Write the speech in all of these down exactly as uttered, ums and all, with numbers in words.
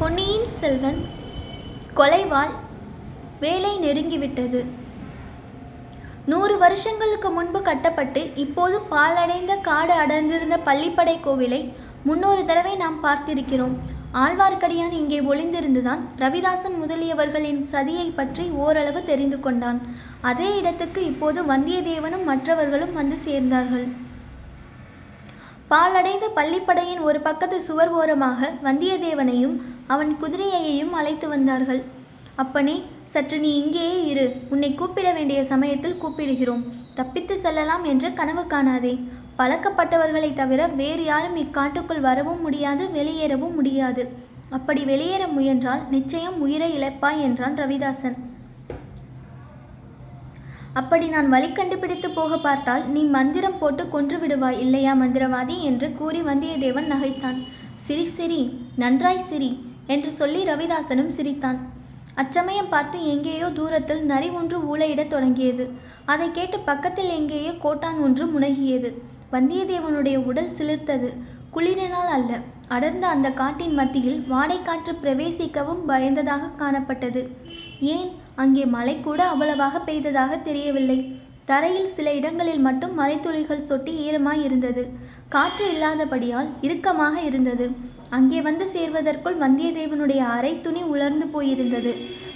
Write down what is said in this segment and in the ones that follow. பொன்னியின் செல்வன் கொலைவாள் வேலை நெருங்கிவிட்டது. நூறு வருஷங்களுக்கு முன்பு கட்டப்பட்டு இப்போது பாலடைந்த காடு அடர்ந்திருந்த பள்ளிப்படை கோவிலை முன்னொரு தடவை நாம் பார்த்திருக்கிறோம். ஆழ்வார்க்கடியான் இங்கே ஒளிந்திருந்துதான் ரவிதாசன் முதலியவர்களின் சதியை பற்றி ஓரளவு தெரிந்து கொண்டான். அதே இடத்துக்கு இப்போது வந்தியத்தேவனும் மற்றவர்களும் வந்து சேர்ந்தார்கள். பாலடைந்த பள்ளிப்படையின் ஒரு பக்கத்து சுவர் ஓரமாக வந்தியத்தேவனையும் அவன் குதிரையையும் அழைத்து வந்தார்கள். அப்பனே, சற்று நீ இங்கேயே இரு, உன்னை கூப்பிட வேண்டிய சமயத்தில் கூப்பிடுகிறோம், தப்பித்து செல்லலாம் என்று கனவு காணாதே. பழக்கப்பட்டவர்களை தவிர வேறு யாரும் இக்காட்டுக்குள் வரவும் முடியாது, வெளியேறவும் முடியாது. அப்படி வெளியேற முயன்றால் நிச்சயம் உயிரை இழப்பாய் என்றான் ரவிதாசன். அப்படி நான் வழி கண்டுபிடித்து போக பார்த்தால் நீ மந்திரம் போட்டு கொன்று விடுவாய் இல்லையா மந்திரவாதி என்று கூறி வந்தியத்தேவன் நகைத்தான். சிரி சிரி, நன்றாய் சிரி என்று சொல்லி ரவிதாசனும் சிரித்தான். அச்சமயம் பார்த்து எங்கேயோ தூரத்தில் நரி ஒன்று ஊளையிடத் தொடங்கியது. அதை கேட்டு பக்கத்தில் எங்கேயோ கோட்டான் ஒன்று முனகியது. வந்தியத்தேவனுடைய உடல் சிலிர்த்தது. குளிரினால் அல்ல, அடர்ந்த அந்த காட்டின் மத்தியில் வாடைக்காற்று பிரவேசிக்கவும் பயந்ததாக காணப்பட்டது. ஏன், அங்கே மழை கூட அவ்வளவாக பெய்ததாக தெரியவில்லை. தரையில் சில இடங்களில் மட்டும் மலைத்துளிகள் சொட்டி ஈரமாய் இருந்தது. காற்று இல்லாதபடியால் இறுக்கமாக இருந்தது. அங்கே வந்து சேர்வதற்குள் வந்தியத்தேவனுடைய அரை துணி உலர்ந்து போயிருந்தது.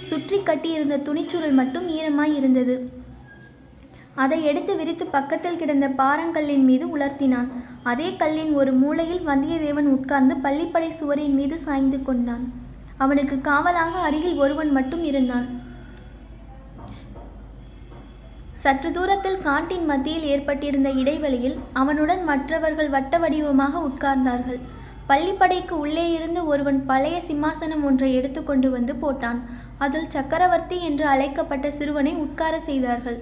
சுற்றி கட்டியிருந்த துணிச்சுருள் மட்டும் ஈரமாய் இருந்தது. அதை எடுத்து விரித்து பக்கத்தில் கிடந்த பாறங்கல்லின் மீது உலர்த்தினான். அதே கல்லின் ஒரு மூலையில் வந்தியத்தேவன் உட்கார்ந்து பள்ளிப்படை சுவரின் மீது சாய்ந்து கொண்டான். அவனுக்கு காவலாக அருகில் ஒருவன் மட்டும் இருந்தான். சற்று தூரத்தில் காட்டின் மத்தியில் ஏற்பட்டிருந்த இடைவெளியில் அவனுடன் மற்றவர்கள் வட்ட வடிவமாக உட்கார்ந்தார்கள். பள்ளிப்படைக்கு உள்ளே இருந்து ஒருவன் பழைய சிம்மாசனம் ஒன்றை எடுத்து கொண்டு வந்து போட்டான். அதில் சக்கரவர்த்தி என்று அழைக்கப்பட்ட சிறுவனை உட்கார செய்தார்கள்.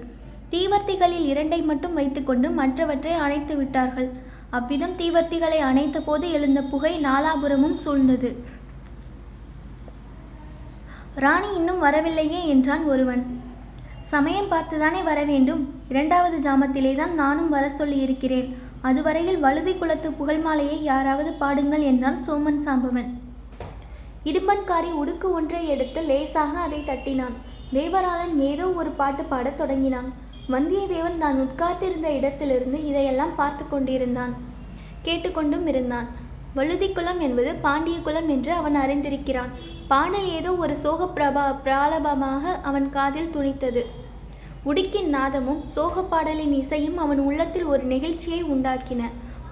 தீவர்த்திகளில் இரண்டை மட்டும் வைத்துக்கொண்டு மற்றவற்றை அணைத்து விட்டார்கள். அவ்விதம் தீவர்த்திகளை அணைத்த போது எழுந்த புகை நாலாபுரமும் சூழ்ந்தது. ராணி இன்னும் வரவில்லையே என்றான் ஒருவன். சமயம் பார்த்துதானே வர வேண்டும், இரண்டாவது ஜாமத்திலே தான் நானும் வர சொல்லியிருக்கிறேன். அதுவரையில் வழுதி குலத்து புகழ் மாலையை யாராவது பாடுங்கள் என்றான் சோமன் சாம்பவன். இரும்பன்காரி உடுக்கு ஒன்றை எடுத்து லேசாக அதை தட்டினான். தேவராலன் ஏதோ ஒரு பாட்டு பாடத் தொடங்கினான். வந்தியத்தேவன் தான் உட்கார்ந்திருந்த இடத்திலிருந்து இதையெல்லாம் பார்த்து கொண்டிருந்தான், கேட்டுக்கொண்டும் இருந்தான். வழுதி குலம் என்பது பாண்டிய குலம் என்று அவன் அறிந்திருக்கிறான். பாடல் ஏதோ ஒரு சோக பிரபா பிராலபமாக அவன் காதில் துணித்தது. உடுக்கின் நாதமும் சோக பாடலின் இசையும் அவன் உள்ளத்தில் ஒரு நெகிழ்ச்சியை உண்டாக்கின.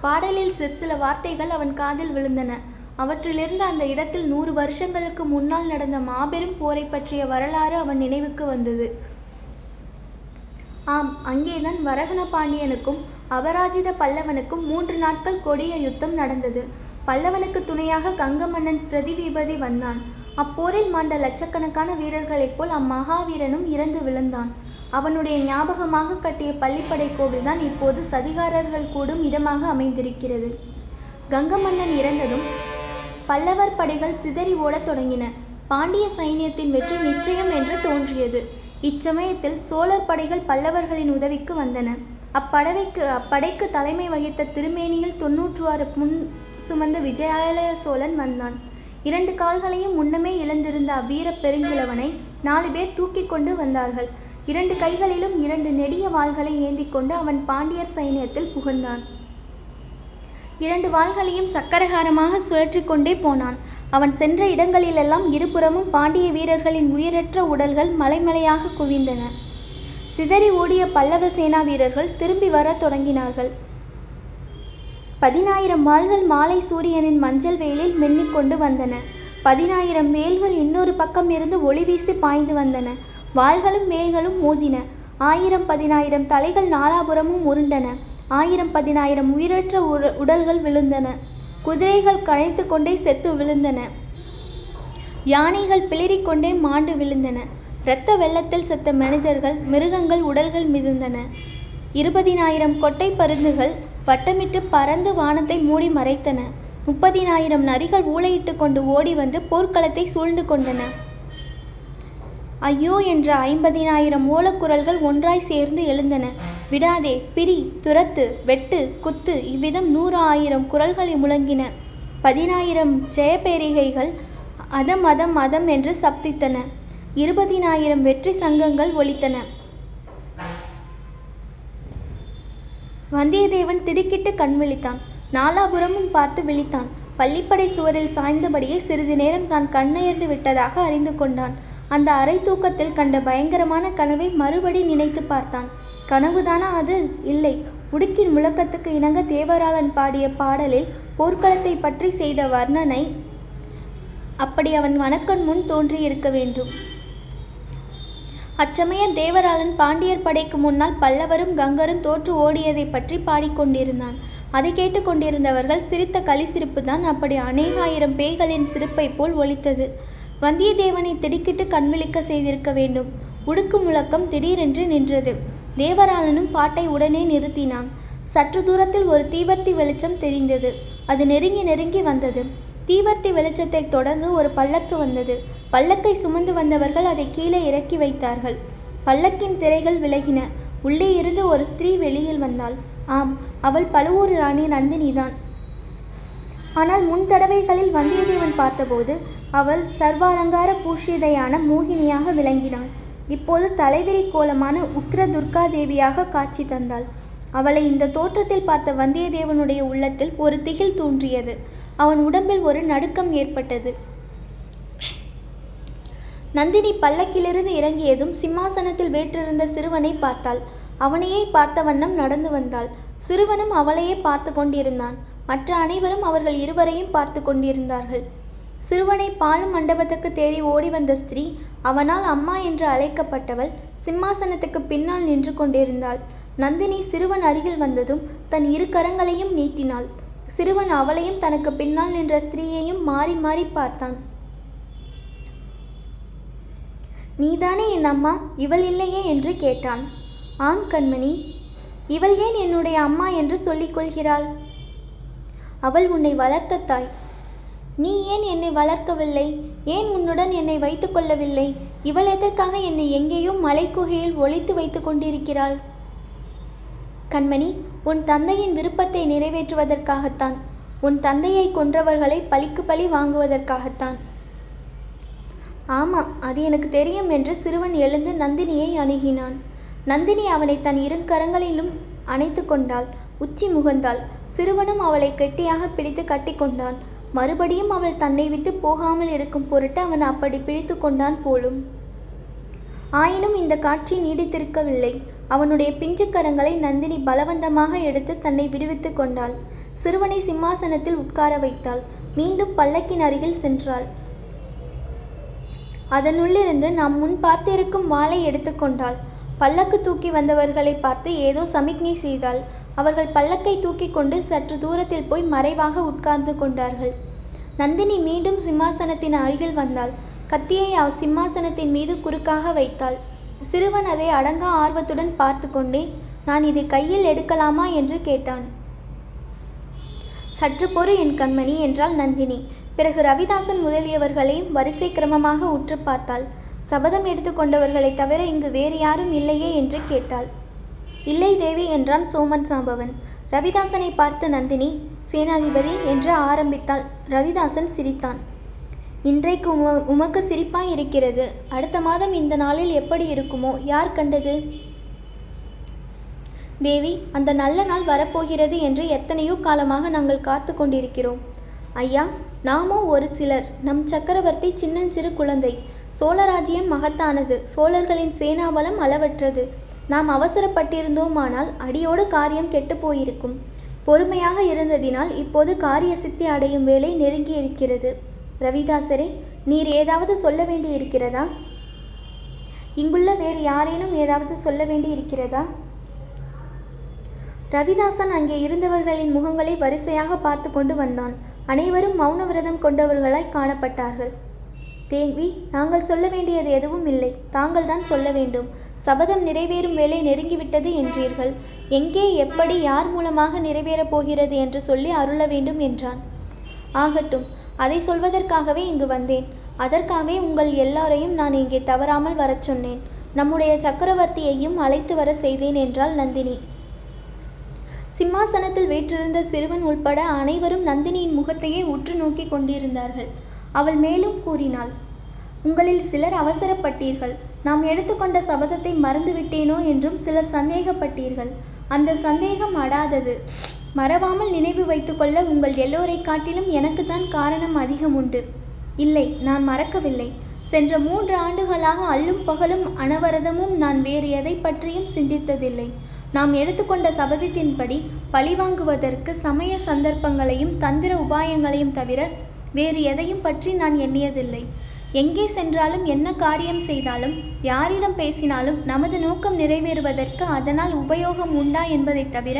பாடலில் சிற்சில வார்த்தைகள் அவன் காதில் விழுந்தன. அவற்றிலிருந்து அந்த இடத்தில் நூறு வருஷங்களுக்கு முன்னால் நடந்த மாபெரும் போரை பற்றிய வரலாறு அவன் நினைவுக்கு வந்தது. ஆம், அங்கேதான் வரகுண பாண்டியனுக்கும் அபராஜித பல்லவனுக்கும் மூன்று நாட்கள் கொடிய யுத்தம் நடந்தது. பல்லவனுக்கு துணையாக கங்கமன்னன் பிரதிவிபதி வந்தான். அப்போரில் மாண்ட லட்சக்கணக்கான வீரர்களைப் போல் அம்மகாவீரனும் இறந்து விழுந்தான். அவனுடைய ஞாபகமாக கட்டிய பள்ளிப்படை கோவில்தான் இப்போது சதிகாரர்கள் கூடும் இடமாக அமைந்திருக்கிறது. கங்கமன்னன் இறந்ததும் பல்லவர் படைகள் சிதறி ஓடத் தொடங்கின. பாண்டிய சைனியத்தின் வெற்றி நிச்சயம் என்று தோன்றியது. இச்சமயத்தில் சோழர் படைகள் பல்லவர்களின் உதவிக்கு வந்தன. அப்படவைக்கு அப்படைக்கு தலைமை வகித்த திருமேனியில் தொன்னூற்று ஆறு முன் சுமந்த விஜயாலய சோழன் வந்தான். இரண்டு கால்களையும் முன்னமே இழந்திருந்த அவ்வீர பெருங்கிழவனை நாலு பேர் தூக்கி கொண்டு வந்தார்கள். இரண்டு கைகளிலும் இரண்டு நெடிய வாள்களை ஏந்தி கொண்டு அவன் பாண்டியர் சைனியத்தில் புகுந்தான். இரண்டு வாள்களையும் சக்கரகாரமாக சுழற்றி கொண்டே போனான். அவன் சென்ற இடங்களிலெல்லாம் இருபுறமும் பாண்டிய வீரர்களின் உயிரற்ற உடல்கள் மலைமலையாக குவிந்தன. சிதறி ஓடிய பல்லவ சேனா வீரர்கள் திரும்பி வர தொடங்கினார்கள். பதினாயிரம் வாள்கள் மாலை சூரியனின் மஞ்சள் வெயிலில் மின்னிக்கொண்டு வந்தன. பதினாயிரம் வேல்கள் இன்னொரு பக்கம் இருந்து ஒளி வீசி பாய்ந்து வந்தன. வாள்களும் மேல்களும் மோதின. ஆயிரம் பதினாயிரம் தலைகள் நாலாபுரமும் உருண்டன. ஆயிரம் பதினாயிரம் உயிரற்ற உடல்கள் விழுந்தன. குதிரைகள் களைத்து கொண்டே செத்து விழுந்தன. யானைகள் பிளிரிக்கொண்டே மாண்டு விழுந்தன. இரத்த வெள்ளத்தில் செத்த மனிதர்கள், மிருகங்கள் உடல்கள் மிதந்தன. இருபதினாயிரம் கொட்டை பருந்துகள் வட்டமிட்டு பறந்து வானத்தை மூடி மறைத்தன. முப்பதினாயிரம் நரிகள் ஊளையிட்டு கொண்டு ஓடி வந்து போர்க்களத்தை சூழ்ந்து கொண்டன. ஐயோ என்ற ஐம்பதினாயிரம் ஓலக்குரல்கள் ஒன்றாய் சேர்ந்து எழுந்தன. விடாதே, பிடி, துரத்து, வெட்டு, குத்து, இவ்விதம் நூறு ஆயிரம் குரல்களை முழங்கின. பதினாயிரம் ஜெயபேரிகைகள் அதம் அதம் அதம் என்று சப்தித்தன. இருபதினாயிரம் வெற்றி சங்கங்கள் ஒலித்தன. வந்தியத்தேவன் திடுக்கிட்டு கண் விழித்தான். நாலாபுரமும் பார்த்து விழித்தான். பள்ளிப்படை சுவரில் சாய்ந்தபடியே சிறிது நேரம் தான் கண்ணயர்ந்து விட்டதாக அறிந்து கொண்டான். அந்த அரை தூக்கத்தில் கண்ட பயங்கரமான கனவை மறுபடி நினைத்து பார்த்தான். கனவுதானா அது? இல்லை, உடுக்கின் முழக்கத்துக்கு இணங்க தேவராலன் பாடிய பாடலில் போர்க்களத்தை பற்றி செய்த வர்ணனை அப்படி அவன் வணக்கன் முன் தோன்றியிருக்க வேண்டும். அச்சமயம் தேவராலன் பாண்டியர் படைக்கு முன்னால் பல்லவரும் கங்கரும் தோற்று ஓடியதை பற்றி பாடிக்கொண்டிருந்தான். அதை கேட்டுக்கொண்டிருந்தவர்கள் சிரித்த களிசிரிப்பு தான் அப்படி அநேகாயிரம் பேய்களின் சிரிப்பை போல் ஒலித்தது. வந்தியத்தேவனை திடுக்கிட்டு கண்விழிக்க செய்திருக்க வேண்டும். உடுக்கு முழக்கம் திடீரென்று நின்றது. தேவராலனும் பாட்டை உடனே நிறுத்தினான். சற்று தூரத்தில் ஒரு தீவர்த்தி வெளிச்சம் தெரிந்தது. அது நெருங்கி நெருங்கி வந்தது. தீவர்த்தி வெளிச்சத்தை தொடர்ந்து ஒரு பல்லக்கு வந்தது. பல்லக்கை சுமந்து வந்தவர்கள் அதை கீழே இறக்கி வைத்தார்கள். பல்லக்கின் திரைகள் விலகின. உள்ளே இருந்து ஒரு ஸ்திரீ வெளியில் வந்தாள். ஆம், அவள் பழுவூர் ராணி நந்தினிதான். ஆனால் முன் தடவைகளில் வந்தியத்தேவன் பார்த்தபோது அவள் சர்வாலங்கார பூஷிதையான மோகினியாக விளங்கினாள். இப்போது தலைவிரி கோலமான உக்ர துர்கா தேவியாக காட்சி தந்தாள். அவளை இந்த தோற்றத்தில் பார்த்த வந்தியத்தேவனுடைய உள்ளத்தில் ஒரு திகில் தோன்றியது. அவன் உடம்பில் ஒரு நடுக்கம் ஏற்பட்டது. நந்தினி பல்லக்கிலிருந்து இறங்கியதும் சிம்மாசனத்தில் வீற்றிருந்த சிறுவனை பார்த்தாள். அவனையே பார்த்த வண்ணம் நடந்து வந்தாள். சிறுவனும் அவளையே பார்த்து கொண்டிருந்தான். மற்ற அனைவரும் அவர்கள் இருவரையும் பார்த்து கொண்டிருந்தார்கள். சிறுவனை பாழும் மண்டபத்துக்கு தேடி ஓடி வந்த ஸ்திரீ, அவனால் அம்மா என்று அழைக்கப்பட்டவள், சிம்மாசனத்துக்கு பின்னால் நின்று கொண்டிருந்தாள். நந்தினி சிறுவன் அருகில் வந்ததும் தன் இரு கரங்களையும் நீட்டினாள். சிறுவன் அவளையும் தனக்கு பின்னால் நின்ற ஸ்திரீயையும் மாறி மாறி பார்த்தான். நீதானே என் அம்மா, இவள் இல்லையே என்று கேட்டான். ஆம் கண்மணி, இவள் ஏன் என்னுடைய அம்மா என்று சொல்லிக் கொள்கிறாள்? அவள் உன்னை வளர்த்த தாய். நீ ஏன் என்னை வளர்க்கவில்லை? ஏன் உன்னுடன் என்னை வைத்து கொள்ளவில்லை? இவள் எதற்காக என்னை எங்கேயோ மலைக்குகையில் ஒளித்து வைத்து கொண்டிருக்கிறாள்? கண்மணி, உன் தந்தையின் விருப்பத்தை நிறைவேற்றுவதற்காகத்தான். உன் தந்தையை கொன்றவர்களை பழிக்கு பழி வாங்குவதற்காகத்தான். ஆமா, அது எனக்கு தெரியும் என்று சிறுவன் எழுந்து நந்தினியை அணுகினான். நந்தினி அவனை தன் இரு கரங்களிலும் அணைத்து கொண்டாள். உச்சி முகந்தாள். சிறுவனும் அவளை கெட்டியாக பிடித்து கட்டி கொண்டான். மறுபடியும் அவள் தன்னை விட்டு போகாமல் இருக்கும் பொருட்டு அவன் அப்படி பிடித்து கொண்டான் போலும். ஆயினும் இந்த காட்சி நீடித்திருக்கவில்லை. அவனுடைய பிஞ்சு கரங்களை நந்தினி பலவந்தமாக எடுத்து தன்னை விடுவித்து கொண்டாள். சிறுவனை சிம்மாசனத்தில் உட்கார வைத்தாள். மீண்டும் பல்லக்கின் அருகில் சென்றாள். அதனுள்ளிருந்து நாம் முன் பார்த்திருக்கும் வாளை எடுத்துக்கொண்டாள். பல்லக்கு தூக்கி வந்தவர்களை பார்த்து ஏதோ சமிக்ஞை செய்தாள். அவர்கள் பல்லக்கை தூக்கி கொண்டு சற்று தூரத்தில் போய் மறைவாக உட்கார்ந்து கொண்டார்கள். நந்தினி மீண்டும் சிம்மாசனத்தின் அருகில் வந்தாள். கத்தியை அவள் சிம்மாசனத்தின் மீது குறுக்காக வைத்தாள். சிறுவன் அதை அடங்கா ஆர்வத்துடன் பார்த்து கொண்டே, நான் இதை கையில் எடுக்கலாமா என்று கேட்டான். சற்று பொறு என் கண்மணி என்றாள் நந்தினி. பிறகு ரவிதாசன் முதலியவர்களையும் வரிசை கிரமமாக உற்று பார்த்தாள். சபதம் எடுத்து கொண்டவர்களை தவிர இங்கு வேறு யாரும் இல்லையே என்று கேட்டாள். இல்லை தேவி என்றான் சோமன் சாம்பவன். ரவிதாசனை பார்த்த நந்தினி, சேனாதிபதி என்று ஆரம்பித்தாள். ரவிதாசன் சிரித்தான். இன்றைக்கு உம உமக்கு சிரிப்பாய் இருக்கிறது. அடுத்த மாதம் இந்த நாளில் எப்படி இருக்குமோ யார் கண்டது? தேவி, அந்த நல்ல நாள் வரப்போகிறது என்று எத்தனையோ காலமாக நாங்கள் காத்து கொண்டிருக்கிறோம். ஐயா, நாமோ ஒரு சிலர். நம் சக்கரவர்த்தி சின்னஞ்சிறு குழந்தை. சோழ ராஜ்யம் மகத்தானது. சோழர்களின் சேனாபலம் அளவற்றது. நாம் அவசரப்பட்டிருந்தோமானால் அடியோடு காரியம் கெட்டு போயிருக்கும். பொறுமையாக இருந்ததினால் இப்போது காரிய சித்தி அடையும் வேலை நெருங்கி இருக்கிறது. ரவிதாசரே, நீர் ஏதாவது சொல்ல வேண்டி இருக்கிறதா? இங்குள்ள வேறு யாரேனும் ஏதாவது சொல்ல வேண்டி இருக்கிறதா? ரவிதாசன் அங்கே இருந்தவர்களின் முகங்களை வரிசையாக பார்த்து கொண்டு வந்தான். அனைவரும் மௌன விரதம் கொண்டவர்களாய் காணப்பட்டார்கள். தேவி, நாங்கள் சொல்ல வேண்டியது எதுவும் இல்லை. தாங்கள் தான் சொல்ல வேண்டும். சபதம் நிறைவேறும் வேலை நெருங்கிவிட்டது என்றீர்கள். எங்கே, எப்படி, யார் மூலமாக நிறைவேறப் போகிறது என்று சொல்லி அருள வேண்டும் என்றான். ஆகட்டும், அதை சொல்வதற்காகவே இங்கு வந்தேன். அதற்காகவே உங்கள் எல்லாரையும் நான் இங்கே தவறாமல் வரச் சொன்னேன். நம்முடைய சக்கரவர்த்தியையும் அழைத்து வர செய்தேன் என்றாள் நந்தினி. சிம்மாசனத்தில் வீற்றிருந்த சிறுவன் உள்பட அனைவரும் நந்தினியின் முகத்தையே உற்று நோக்கி கொண்டிருந்தார்கள். அவள் மேலும் கூறினாள், உங்களில் சிலர் அவசரப்பட்டீர்கள். நாம் எடுத்துக்கொண்ட சபதத்தை மறந்துவிட்டேனோ என்றும் சிலர் சந்தேகப்பட்டீர்கள். அந்த சந்தேகம் அடாதது. மறவாமல் நினைவு வைத்துக்கொள்ள உங்கள் எல்லோரை காட்டிலும் எனக்குத்தான் காரணம் அதிகம் உண்டு. இல்லை, நான் மறக்கவில்லை. சென்ற மூன்று ஆண்டுகளாக அல்லும் பகலும் அனவரதமும் நான் வேறு எதை பற்றியும் சிந்தித்ததில்லை. நாம் எடுத்துக்கொண்ட சபதத்தின்படி பழிவாங்குவதற்கு சமய சந்தர்ப்பங்களையும் தந்திர உபாயங்களையும் தவிர வேறு எதையும் பற்றி நான் எண்ணியதில்லை. எங்கே சென்றாலும், என்ன காரியம் செய்தாலும், யாரிடம் பேசினாலும் நமது நோக்கம் நிறைவேறுவதற்கு அதனால் உபயோகம் உண்டா என்பதை தவிர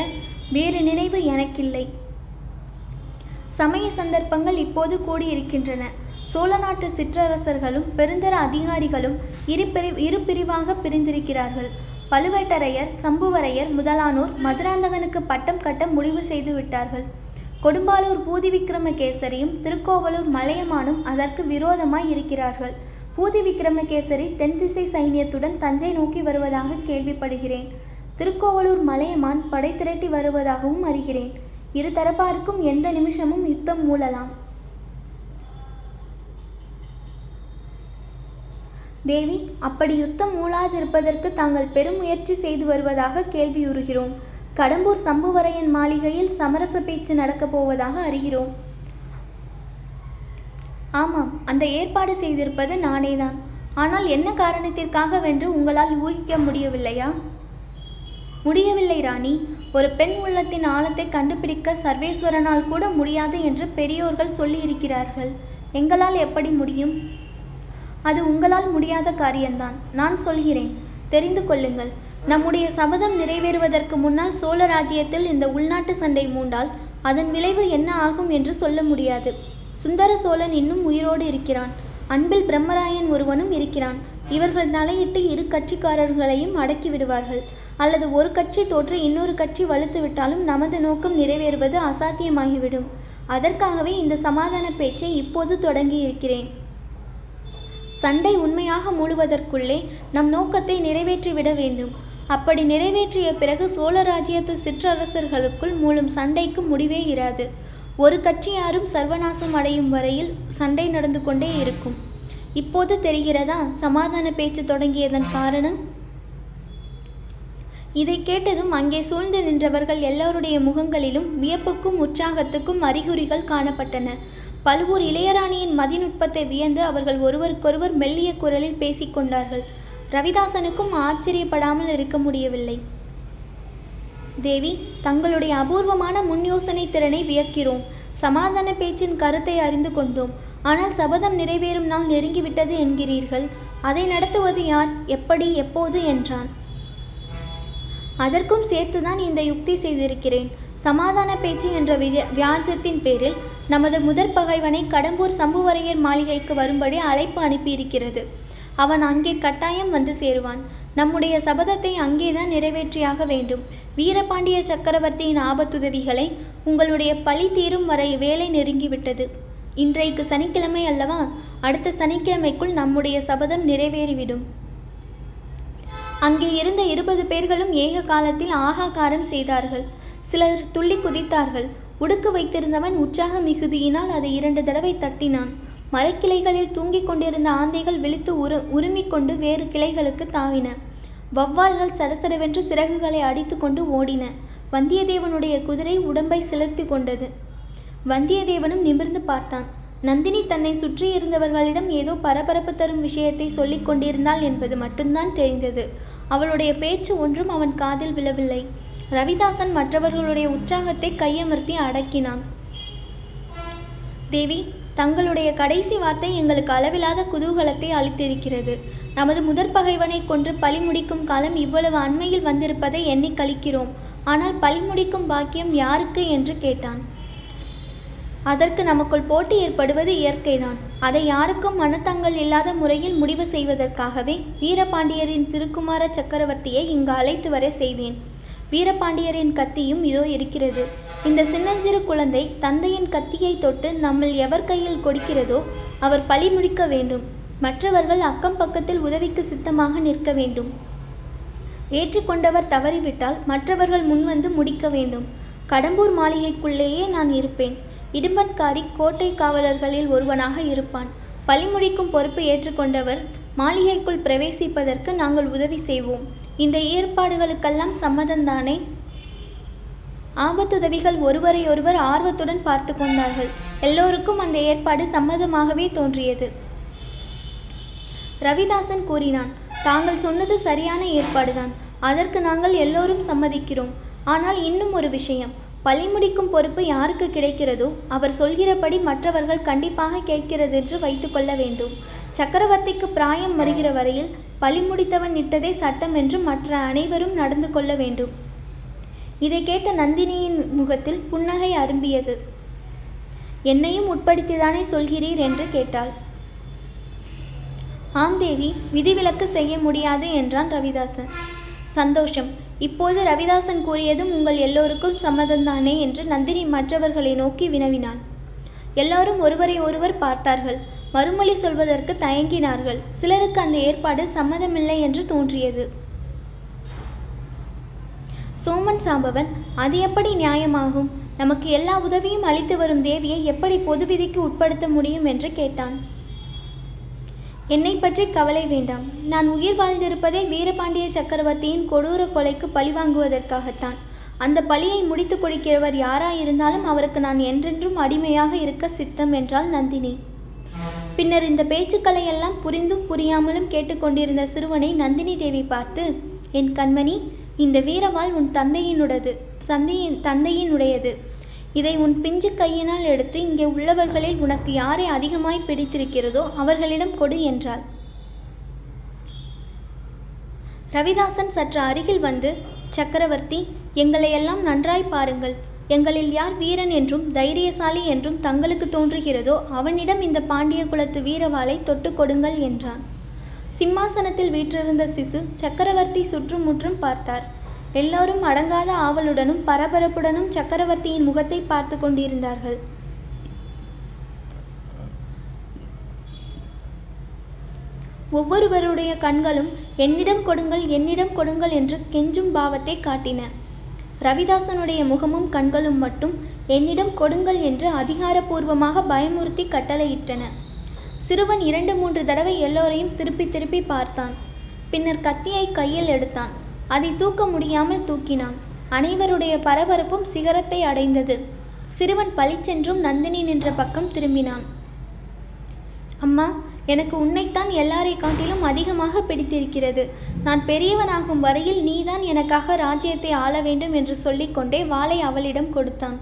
வேறு நினைவு எனக்கில்லை. சமய சந்தர்ப்பங்கள் இப்போது கூடியிருக்கின்றன. சோழ நாட்டு சிற்றரசர்களும் பெருந்தர அதிகாரிகளும் இரு பிரி இரு பிரிவாக பிரிந்திருக்கிறார்கள். பழுவட்டரையர், சம்புவரையர் முதலானோர் மதுராந்தகனுக்கு பட்டம் கட்ட முடிவு செய்து விட்டார்கள். கொடும்பாலூர் பூதி விக்ரமகேசரியும் திருக்கோவலூர் மலையமானும் அதற்கு விரோதமாய் இருக்கிறார்கள். பூதி விக்ரமகேசரி தென் திசை சைன்யத்துடன் தஞ்சை நோக்கி வருவதாக கேள்விப்படுகிறேன். திருக்கோவலூர் மலையமான் படை திரட்டி வருவதாகவும் அறிகிறேன். இரு தரப்பாருக்கும் எந்த நிமிஷமும் யுத்தம் மூளலாம். தேவி, அப்படி யுத்தம் மூளாதிருப்பதற்கு தாங்கள் பெரும் முயற்சி செய்து வருவதாக கேள்வியுறுகிறோம். கடம்பூர் சம்புவரையன் மாளிகையில் சமரச பேச்சு நடக்கப் போவதாக அறிகிறோம். ஆமாம், அந்த ஏற்பாடு செய்திருப்பது நானேதான். ஆனால் என்ன காரணத்திற்காக வென்று உங்களால் ஊகிக்க முடியவில்லையா? முடியவில்லை ராணி. ஒரு பெண் உள்ளத்தின் ஆழத்தை கண்டுபிடிக்க சர்வேஸ்வரனால் கூட முடியாது என்று பெரியோர்கள் சொல்லியிருக்கிறார்கள். எங்களால் எப்படி முடியும்? அது உங்களால் முடியாத காரியம்தான். நான் சொல்கிறேன், தெரிந்து கொள்ளுங்கள். நம்முடைய சபதம் நிறைவேறுவதற்கு முன்னால் சோழ ராஜ்யத்தில் இந்த உள்நாட்டு சண்டை மூண்டால் அதன் விளைவு என்ன ஆகும் என்று சொல்ல முடியாது. சுந்தர சோழன் இன்னும் உயிரோடு இருக்கிறான். அன்பில் பிரம்மராயன் ஒருவனும் இருக்கிறான். இவர்கள் தலையிட்டு இரு கட்சிக்காரர்களையும் அடக்கிவிடுவார்கள். அல்லது ஒரு கட்சி தோற்று இன்னொரு கட்சி வலுத்துவிட்டாலும் நமது நோக்கம் நிறைவேறுவது அசாத்தியமாகிவிடும். அதற்காகவே இந்த சமாதான பேச்சை இப்போது தொடங்கி இருக்கிறேன். சண்டை உண்மையாக மூடுவதற்குள்ளே நம் நோக்கத்தை நிறைவேற்றிவிட வேண்டும். அப்படி நிறைவேற்றிய பிறகு சோழ ராஜ்யத்து சிற்றரசர்களுக்குள் மூலம் சண்டைக்கு முடிவே இராது. ஒரு கட்சியாரும் சர்வநாசம் அடையும் வரையில் சண்டை நடந்து கொண்டே இருக்கும். இப்போது தெரிகிறதா சமாதான பேச்சு தொடங்கியதன் காரணம்? இதை கேட்டதும் அங்கே சூழ்ந்து நின்றவர்கள் எல்லோருடைய முகங்களிலும் வியப்புக்கும் உற்சாகத்துக்கும் அறிகுறிகள் காணப்பட்டன. பழுவூர் இளையராணியின் மதிநுட்பத்தை வியந்து அவர்கள் ஒருவருக்கொருவர் மெல்லிய குரலில் பேசிக்கொண்டார்கள். ரவிதாசனுக்கும் ஆச்சரியப்படாமல் இருக்க முடியவில்லை. தேவி, தங்களுடைய அபூர்வமான முன் யோசனை திறனை வியக்கிறோம். சமாதான பேச்சின் கருத்தை அறிந்து கொண்டோம். ஆனால் சபதம் நிறைவேறும் நாள் நெருங்கிவிட்டது என்கிறீர்கள். அதை நடத்துவது யார், எப்படி, எப்போது என்றான். அதற்கும் சேர்த்துதான் இந்த யுக்தி செய்திருக்கிறேன். சமாதான பேச்சு என்ற விஜ வியாஜத்தின் பேரில் நமது முதற் பகைவனை கடம்பூர் சம்புவரையர் மாளிகைக்கு வரும்படி அழைப்பு அனுப்பியிருக்கிறது. அவன் அங்கே கட்டாயம் வந்து சேருவான். நம்முடைய சபதத்தை அங்கேதான் நிறைவேற்றியாக வேண்டும். வீரபாண்டிய சக்கரவர்த்தியின் ஆபத்துதவிகளை உங்களுடைய பழி தீரும் வரை வேலை நெருங்கிவிட்டது. இன்றைக்கு சனிக்கிழமை அல்லவா? அடுத்த சனிக்கிழமைக்குள் நம்முடைய சபதம் நிறைவேறிவிடும். அங்கே இருந்த இருபது பேர்களும் ஏக காலத்தில் ஆகாகாரம் செய்தார்கள். சிலர் துள்ளி குதித்தார்கள். உடுக்கு வைத்திருந்தவன் உற்சாக மிகுதியினால் அதை இரண்டு தடவை தட்டினான். மரக்கிளைகளில் தூங்கிக் கொண்டிருந்த ஆந்தைகள் விழித்து உரு உருமிக்கொண்டு வேறு கிளைகளுக்கு தாவின. வௌவால்கள் சடசடவென்று சிறகுகளை அடித்து கொண்டு ஓடின. வந்தியத்தேவனுடைய குதிரை உடம்பை சிலர்த்தி கொண்டது. வந்தியத்தேவனும் நிமிர்ந்து பார்த்தான். நந்தினி தன்னை சுற்றி இருந்தவர்களிடம் ஏதோ பரபரப்பு தரும் விஷயத்தை சொல்லிக் கொண்டிருந்தாள் என்பது மட்டும்தான் தெரிந்தது. அவளுடைய பேச்சு ஒன்றும் அவன் காதில் விழவில்லை. ரவிதாசன் மற்றவர்களுடைய உற்சாகத்தை கையமர்த்தி அடக்கினான். தேவி, தங்களுடைய கடைசி வார்த்தை எங்களுக்கு அளவில்லாத குதூகலத்தை அளித்திருக்கிறது. நமது முதற் பகைவனை கொன்று பழி முடிக்கும் காலம் இவ்வளவு அண்மையில் வந்திருப்பதை எண்ணி கழிக்கிறோம். ஆனால் பழி முடிக்கும் பாக்கியம் யாருக்கு என்று கேட்டான். அதற்கு நமக்குள் போட்டி ஏற்படுவது இயற்கைதான். அதை யாருக்கும் மனத்தங்கள் இல்லாத முறையில் முடிவு செய்வதற்காகவே வீரபாண்டியரின் திருக்குமார சக்கரவர்த்தியை இங்கு அழைத்து வர செய்தேன். வீரபாண்டியரின் கத்தியும் இதோ இருக்கிறது. இந்த சின்னஞ்சிறு குழந்தை தந்தையின் கத்தியை தொட்டு நம்மில் எவர் கையில் கொடுக்கிறதோ அவர் பழி முடிக்க வேண்டும். மற்றவர்கள் அக்கம் பக்கத்தில் உதவிக்கு சித்தமாக நிற்க வேண்டும். ஏற்றுக்கொண்டவர் தவறிவிட்டால் மற்றவர்கள் முன்வந்து முடிக்க வேண்டும். கடம்பூர் மாளிகைக்குள்ளேயே நான் இருப்பேன். இரும்பன்காரி கோட்டை காவலர்களில் ஒருவனாக இருப்பான். பழிமுடிக்கும் பொறுப்பு ஏற்றுக்கொண்டவர். மாளிகைக்குள் பிரவேசிப்பதற்கு நாங்கள் உதவி செய்வோம். இந்த ஏற்பாடுகளுக்கெல்லாம் சம்மதந்தானே? ஆபத்துதவிகள் ஒருவரையொருவர் ஆர்வத்துடன் பார்த்து கொண்டார்கள். எல்லோருக்கும் அந்த ஏற்பாடு சம்மதமாகவே தோன்றியது. ரவிதாசன் கூறினான், தாங்கள் சொன்னது சரியான ஏற்பாடுதான். அதற்கு நாங்கள் எல்லோரும் சம்மதிக்கிறோம். ஆனால் இன்னும் ஒரு விஷயம். பழிமுடிக்கும் பொறுப்பு யாருக்கு கிடைக்கிறதோ அவர் சொல்கிறபடி மற்றவர்கள் கண்டிப்பாக கேட்கிறதென்று வைத்துக்கொள்ள வேண்டும். சக்கரவர்த்திக்கு பிராயம் வருகிற வரையில் பழிமுடித்தவன் இட்டதே சட்டம் என்று மற்ற அனைவரும் நடந்து கொள்ள வேண்டும். இதை கேட்ட நந்தினியின் முகத்தில் புன்னகை அரும்பியது. என்னையும் உட்படுத்திதானே சொல்கிறீர் என்று கேட்டாள். ஆம் தேவி, விதிவிலக்கு செய்ய முடியாது என்றான் ரவிதாசன். சந்தோஷம். இப்போது ரவிதாசன் கூறியதும் உங்கள் எல்லோருக்கும் சம்மதந்தானே என்று நந்தினி மற்றவர்களை நோக்கி வினவினாள். எல்லாரும் ஒருவரை ஒருவர் பார்த்தார்கள். மறுமொழி சொல்வதற்கு தயங்கினார்கள். சிலருக்கு அந்த ஏற்பாடு சம்மதமில்லை என்று தோன்றியது. சோமன் சாம்பவன், அது எப்படி நியாயமாகும்? நமக்கு எல்லா உதவியும் அளித்து வரும் தேவியை எப்படி பொது விதிக்கு உட்படுத்த முடியும் என்று கேட்டான். என்னை பற்றி கவலை வேண்டாம். நான் உயிர் வாழ்ந்திருப்பதே வீரபாண்டிய சக்கரவர்த்தியின் கொடூர கொலைக்கு பழிவாங்குவதற்காகத்தான். அந்த பழியை முடித்து கொடுக்கிறவர் யாராயிருந்தாலும் அவருக்கு நான் என்றென்றும் அடிமையாக இருக்க சித்தம் என்றாள் நந்தினி. பின்னர் இந்த பேச்சுக்களையெல்லாம் புரிந்தும் புரியாமலும் கேட்டுக்கொண்டிருந்த சிறுவனை நந்தினி தேவி பார்த்து, என் கண்மணி, இந்த வீரவாள் உன் தந்தையினுடையது தந்தையின் தந்தையினுடையது. இதை உன் பிஞ்சு கையினால் எடுத்து இங்கே உள்ளவர்களில் உனக்கு யாரை அதிகமாய் பிடித்திருக்கிறதோ அவர்களிடம் கொடு என்றாள். ரவிதாசன் சற்று அருகில் வந்து, சக்கரவர்த்தி, எங்களையெல்லாம் நன்றாய் பாருங்கள். எங்களில் யார் வீரன் என்றும் தைரியசாலி என்றும் தங்களுக்கு தோன்றுகிறதோ அவனிடம் இந்த பாண்டிய குலத்து வீரவாளை தொட்டு கொடுங்கள் என்றான். சிம்மாசனத்தில் வீற்றிருந்த சிசு சக்கரவர்த்தி சுற்றுமுற்றும் பார்த்தார். எல்லோரும் அடங்காத ஆவலுடனும் பரபரப்புடனும் சக்கரவர்த்தியின் முகத்தை பார்த்து கொண்டிருந்தார்கள். ஒவ்வொருவருடைய கண்களும் என்னிடம் கொடுங்கள், என்னிடம் கொடுங்கள் என்று கெஞ்சும் பாவத்தை காட்டின. ரவிதாசனுடைய முகமும் கண்களும் மட்டும் என்னிடம் கொடுங்கள் என்று அதிகாரப்பூர்வமாக பயமுறுத்தி கட்டளையிட்டன. சிறுவன் இரண்டு மூன்று தடவை எல்லோரையும் திருப்பி திருப்பி பார்த்தான். பின்னர் கத்தியை கையில் எடுத்தான். அதை தூக்க முடியாமல் தூக்கினான். அனைவருடைய பரபரப்பும் சிகரத்தை அடைந்தது. சிறுவன் பளிச்சென்றும் நந்தினி நின்ற பக்கம் திரும்பினான். அம்மா, எனக்கு உன்னைத்தான் எல்லாரை காட்டிலும் அதிகமாக பிடித்திருக்கிறது. நான் பெரியவனாகும் வரையில் நீதான் எனக்காக ராஜ்யத்தை ஆள வேண்டும் என்று சொல்லிக்கொண்டே வாளை அவளிடம் கொடுத்தான்.